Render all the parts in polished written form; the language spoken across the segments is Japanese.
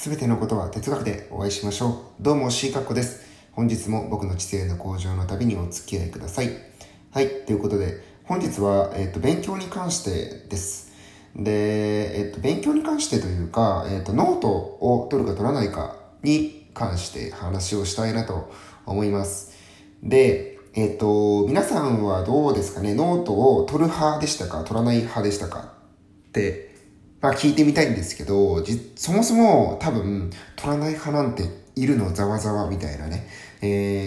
すべてのことは哲学でお会いしましょう。どうもCかっこです。本日も僕の知性の向上の旅にお付き合いください。はい、ということで本日は、勉強に関してです。で、勉強に関してというか、ノートを取るか取らないかに関して話をしたいなと思います。で、皆さんはどうですかね。ノートを取る派でしたか、取らない派でしたかって、まあ聞いてみたいんですけど、そもそも多分取らない派なんているのざわざわみたいなね、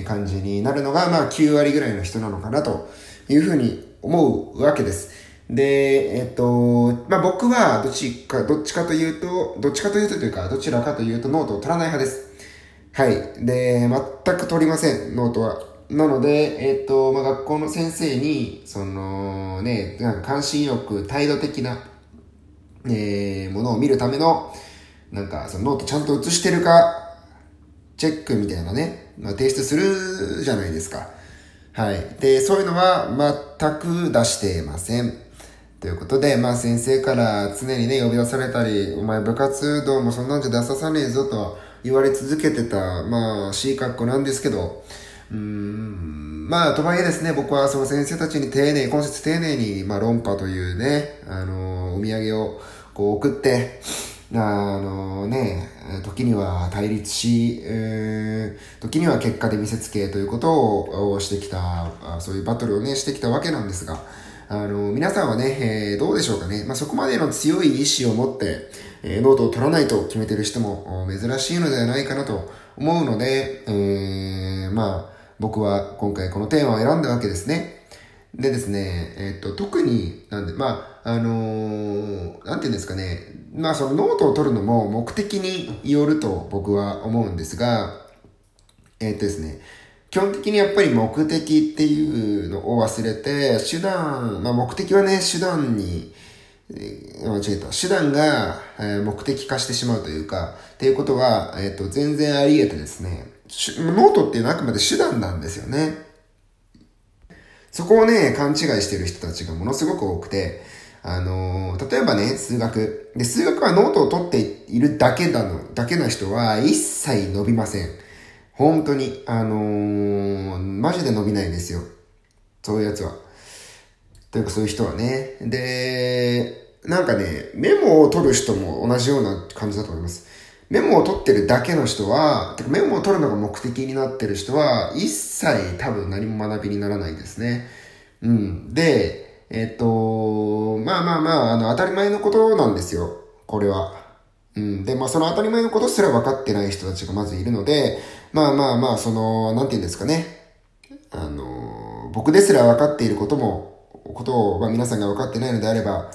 感じになるのがまあ9割ぐらいの人なのかなというふうに思うわけです。で、まあ僕はどちらかというとノートを取らない派です。はい。で、全く取りません、ノートは。なので、まあ、学校の先生に、関心よく態度的な、ものを見るための、そのノートちゃんと写してるか、チェックみたいなね、まあ、提出するじゃないですか。はい。で、そういうのは全く出していません。ということで、まあ、先生から常にね、呼び出されたり、お前部活動もそんなんじゃ出ささねえぞと言われ続けてた、まあ、Cかっこなんですけど、まあ、とはいえですね、僕はその先生たちに丁寧に、まあ、論破というね、お土産をこう送って、時には対立し、時には結果で見せつけということをしてきた、そういうバトルをね、してきたわけなんですが、皆さんはね、どうでしょうかね。まあ、そこまでの強い意志を持って、ノートを取らないと決めてる人も珍しいのではないかなと思うので、まあ、僕は今回このテーマを選んだわけですね。でですね、特に、なんていうんですかね、まあそのノートを取るのも目的によると僕は思うんですが、ですね、基本的にやっぱり目的っていうのを忘れて、目的はね、手段が目的化してしまうというか、っていうことは、全然あり得てですね、ノートっていうのはあくまで手段なんですよね。そこをね、勘違いしてる人たちがものすごく多くて、例えばね、数学はノートを取っているだけな人は一切伸びません。本当に、マジで伸びないんですよ。そういうやつは。というかそういう人はね。で、メモを取る人も同じような感じだと思います。メモを取ってるだけの人は、メモを取るのが目的になってる人は、一切多分何も学びにならないですね。うん。で、当たり前のことなんですよ。これは。うん。で、まあ、その当たり前のことすら分かってない人たちがまずいるので、僕ですら分かっていることを、まあ、皆さんが分かってないのであれば、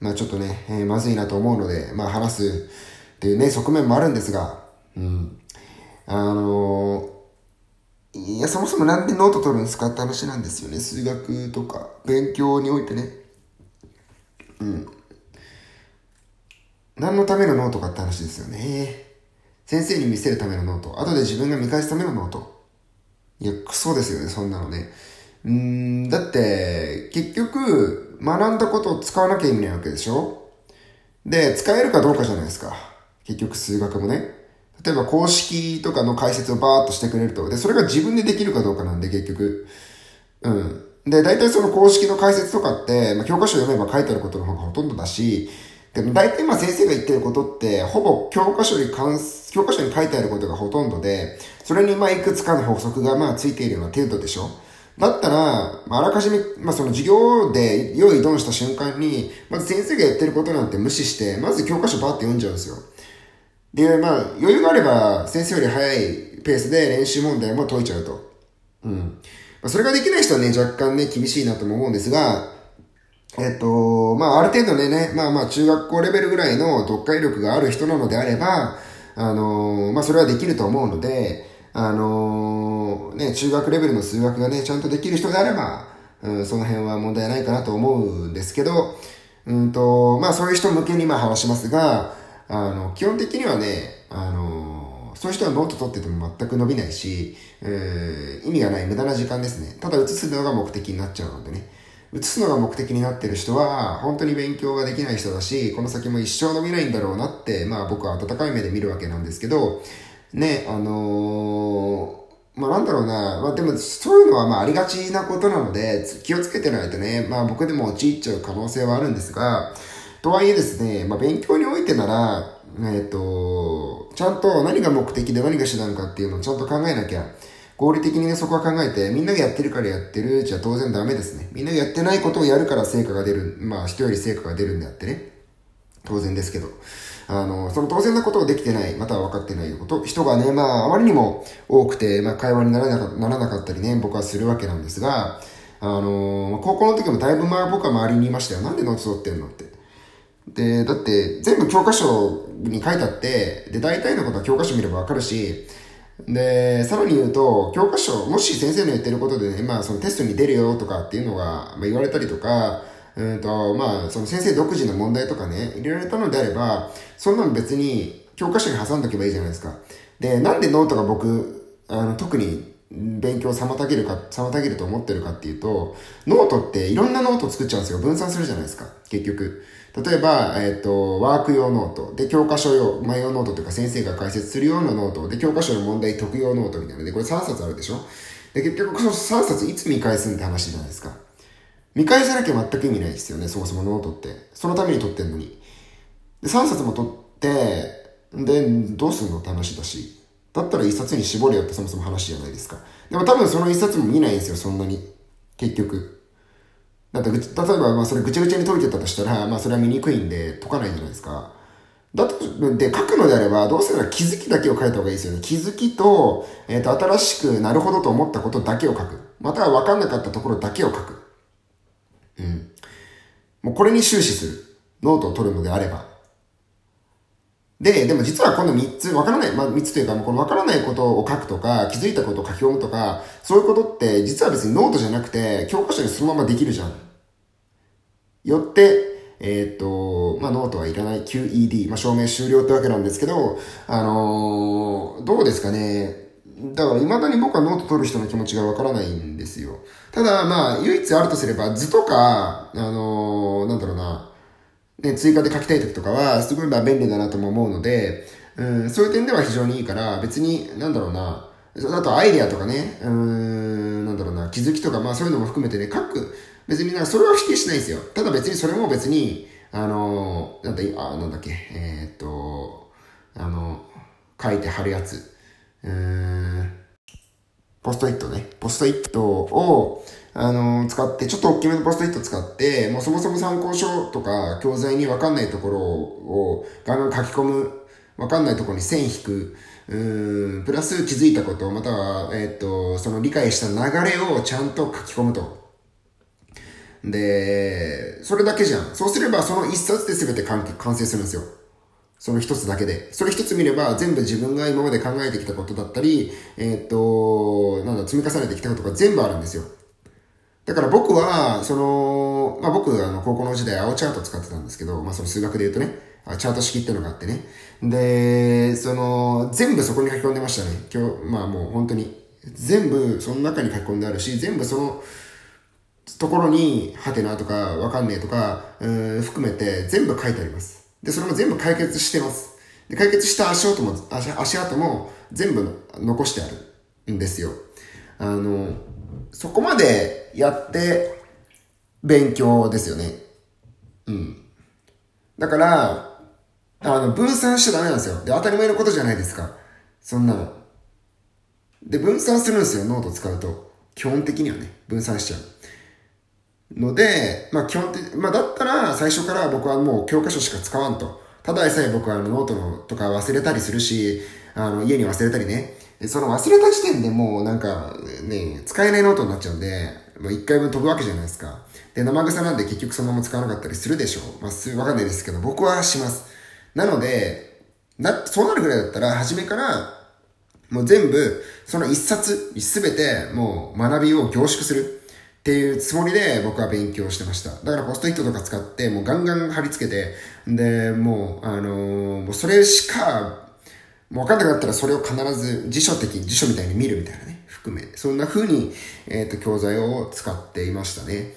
まあ、ちょっとね、まずいなと思うので、まあ、話す、っていうね、側面もあるんですが、そもそもなんでノート取るんですかって話なんですよね。数学とか、勉強においてね。何のためのノートかって話ですよね。先生に見せるためのノート。後で自分が見返すためのノート。いや、クソですよね、そんなのね。だって、結局、学んだことを使わなきゃ意味ないわけでしょ？で、使えるかどうかじゃないですか。結局数学もね。例えば公式とかの解説をバーっとしてくれると。で、それが自分でできるかどうかなんで、結局。で、大体その公式の解説とかって、まあ、教科書読めば書いてあることの方がほとんどだし、でも大体まあ先生が言ってることって、ほぼ教科書に書いてあることがほとんどで、それにまあいくつかの法則がまあついているような程度でしょ。だったら、あらかじめ、その授業で用意ドンした瞬間に、まず先生がやってることなんて無視して、まず教科書バーって読んじゃうんですよ。で、まあ、余裕があれば、先生より早いペースで練習問題も解いちゃうと。それができない人はね、若干ね、厳しいなとも思うんですが、ある程度ね、中学校レベルぐらいの読解力がある人なのであれば、それはできると思うので、中学レベルの数学がね、ちゃんとできる人であれば、その辺は問題ないかなと思うんですけど、そういう人向けに話しますが、基本的にはね、そういう人はノート取ってても全く伸びないし、意味がない無駄な時間ですね。ただ写すのが目的になっちゃうのでね。移すのが目的になっている人は本当に勉強ができない人だし、この先も一生伸びないんだろうなって、まあ、僕は温かい目で見るわけなんですけどね、まあなんだろうな、まあでもそういうのはまあありがちなことなので気をつけてないとね、まあ僕でも陥っちゃう可能性はあるんですが、とはいえですね、まあ勉強においてなら、ちゃんと何が目的で何が手段かっていうのをちゃんと考えなきゃ、合理的にねそこは考えて、みんながやってるからやってるじゃ当然ダメですね。みんながやってないことをやるから成果が出る、まあ人より成果が出るんであってね、当然ですけど、その当然なことをできてない、または分かってないこと、人がね、まああまりにも多くて、まあ会話にならなかったりね、僕はするわけなんですが、高校の時もだいぶまあ僕は周りにいましたよ。なんでノート取ってんのって。で、だって全部教科書に書いてあって、で、大体のことは教科書見れば分かるし、で、さらに言うと、教科書、もし先生の言ってることでね、まあそのテストに出るよとかっていうのが言われたりとか、まあ、その先生独自の問題とかね、入れられたのであれば、そんなの別に教科書に挟んどけばいいじゃないですか。で、なんでノートが僕、特に勉強を妨げると思ってるかっていうと、ノートっていろんなノートを作っちゃうんですよ。分散するじゃないですか、結局。例えば、ワーク用ノート。で、教科書用、用ノートというか先生が解説するようなノート。で、教科書の問題特用ノートみたいな。で、これ3冊あるでしょ。で、結局、その3冊いつ見返すんって話じゃないですか。見返さなきゃ全く意味ないですよね、そもそもノートって。そのために取ってんのに。で、3冊も取って、で、どうすんのって話だし。だったら1冊に絞れよってそもそも話じゃないですか。でも多分その1冊も見ないんですよ、そんなに。結局。だって、例えば、まあそれぐちゃぐちゃに解いてたとしたら、まあそれは見にくいんで解かないじゃないですか。だと、で、書くのであれば、どうせなら気づきだけを書いた方がいいですよね。気づきと、新しくなるほどと思ったことだけを書く。または分かんなかったところだけを書く。うん。もうこれに終始する。ノートを取るのであれば。でも実はこの3つ、わからない、まあ3つというか、もうこのわからないことを書くとか、気づいたことを書き込むとか、そういうことって、実は別にノートじゃなくて、教科書にそのままできるじゃん。よって、まあノートはいらない QED、まあ証明終了ってわけなんですけど、どうですかね。だから未だに僕はノート取る人の気持ちがわからないんですよ。ただまあ唯一あるとすれば図とか、なんだろうな、ね、追加で書きたい時とかはすごいまあ便利だなとも思うので、うん、そういう点では非常にいいから別になんだろうな、あとアイデアとかね、なんだろうな、気づきとかまあそういうのも含めてね、書く、別になんかそれは否定しないんですよ。ただ別にそれも別に書いて貼るやつ。ポストイットね。ポストイットを、使って、ちょっと大きめのポストイット使って、もうそもそも参考書とか教材にわかんないところをガンガン書き込む。わかんないところに線引く。プラス気づいたこと、または、その理解した流れをちゃんと書き込むと。で、それだけじゃん。そうすればその一冊で全て完成するんですよ。その一つだけで。それ一つ見れば、全部自分が今まで考えてきたことだったり、積み重ねてきたことが全部あるんですよ。だから僕は、まあ、僕、高校の時代、青チャート使ってたんですけど、まあ、その数学で言うとね、チャート式ってのがあってね。で、全部そこに書き込んでましたね。今日、まあもう本当に。全部、その中に書き込んであるし、全部その、ところに、ハテナとか、わかんねえとか、含めて、全部書いてあります。で、それも全部解決してます。で、解決した足跡も全部残してあるんですよ。そこまでやって勉強ですよね。うん。だから、分散しちゃダメなんですよ。で、当たり前のことじゃないですか。そんなの。で、分散するんですよ、ノート使うと。基本的にはね、分散しちゃう。ので、まあ基本的に、まあだったら最初から僕はもう教科書しか使わんと。ただでさえ僕はノートのとか忘れたりするし、家に忘れたりね。その忘れた時点でもうなんかね、使えないノートになっちゃうんで、まあ一回分飛ぶわけじゃないですか。で、生臭なんで結局そのまま使わなかったりするでしょう。まあわかんないですけど、僕はします。なので、そうなるぐらいだったら初めからもう全部その一冊、すべてもう学びを凝縮する。っていうつもりで僕は勉強してました。だからポストイットとか使ってもうガンガン貼り付けて、で、もう、もうそれしか、もう分かんなかったらそれを必ず辞書みたいに見るみたいなね、含め、そんな風に、教材を使っていましたね。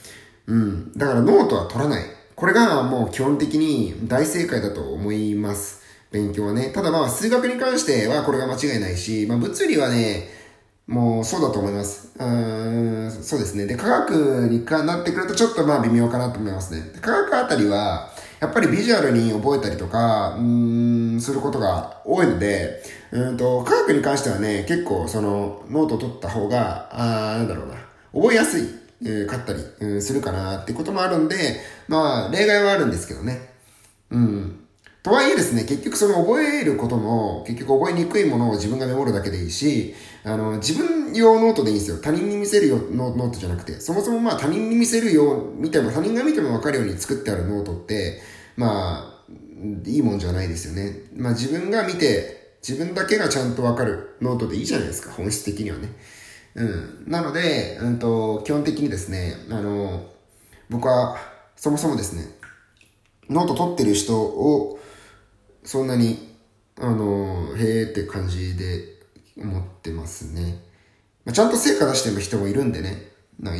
うん。だからノートは取らない。これがもう基本的に大正解だと思います。勉強はね。ただまあ数学に関してはこれが間違いないし、まあ物理はね、もうそうだと思います。そうですね。で、科学になってくるとちょっとまあ微妙かなと思いますね。科学あたりは、やっぱりビジュアルに覚えたりとか、することが多いので、科学に関してはね、結構そのノートを取った方が、覚えやすい、かったり、するかなってこともあるんで、まあ例外はあるんですけどね。うん。とはいえですね、結局その覚えることも、結局覚えにくいものを自分がメモるだけでいいし、自分用ノートでいいんですよ。他人に見せるようノートじゃなくて、そもそもまあ他人に見せるよう、見ても、他人が見てもわかるように作ってあるノートって、まあ、いいもんじゃないですよね。まあ自分が見て、自分だけがちゃんとわかるノートでいいじゃないですか、本質的にはね。うん。なので、基本的にですね、僕は、そもそもですね、ノート取ってる人を、そんなに、へーって感じで思ってますね。まあ、ちゃんと成果出してる人もいるんでね。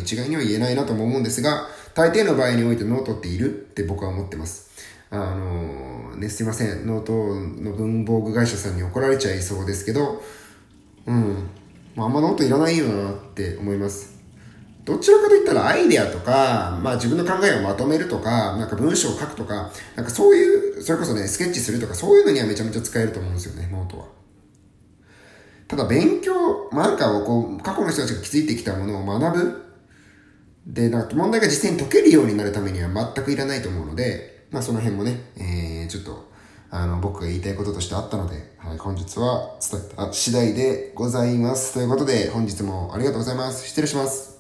一概には言えないなとも思うんですが、大抵の場合においてノートっているって僕は思ってます。すいません。ノートの文房具会社さんに怒られちゃいそうですけど、うん。あんまノートいらないよなって思います。どちらかといったらアイデアとか、まあ自分の考えをまとめるとか、なんか文章を書くとか、なんかそういう、それこそね、スケッチするとか、そういうのにはめちゃめちゃ使えると思うんですよね、ノートは。ただ勉強、なんかをこう、過去の人たちが築いてきたものを学ぶ。で、なんか問題が実際に解けるようになるためには全くいらないと思うので、まあその辺もね、ちょっと、僕が言いたいこととしてあったので、はい、本日は伝えた次第でございます。ということで、本日もありがとうございます。失礼します。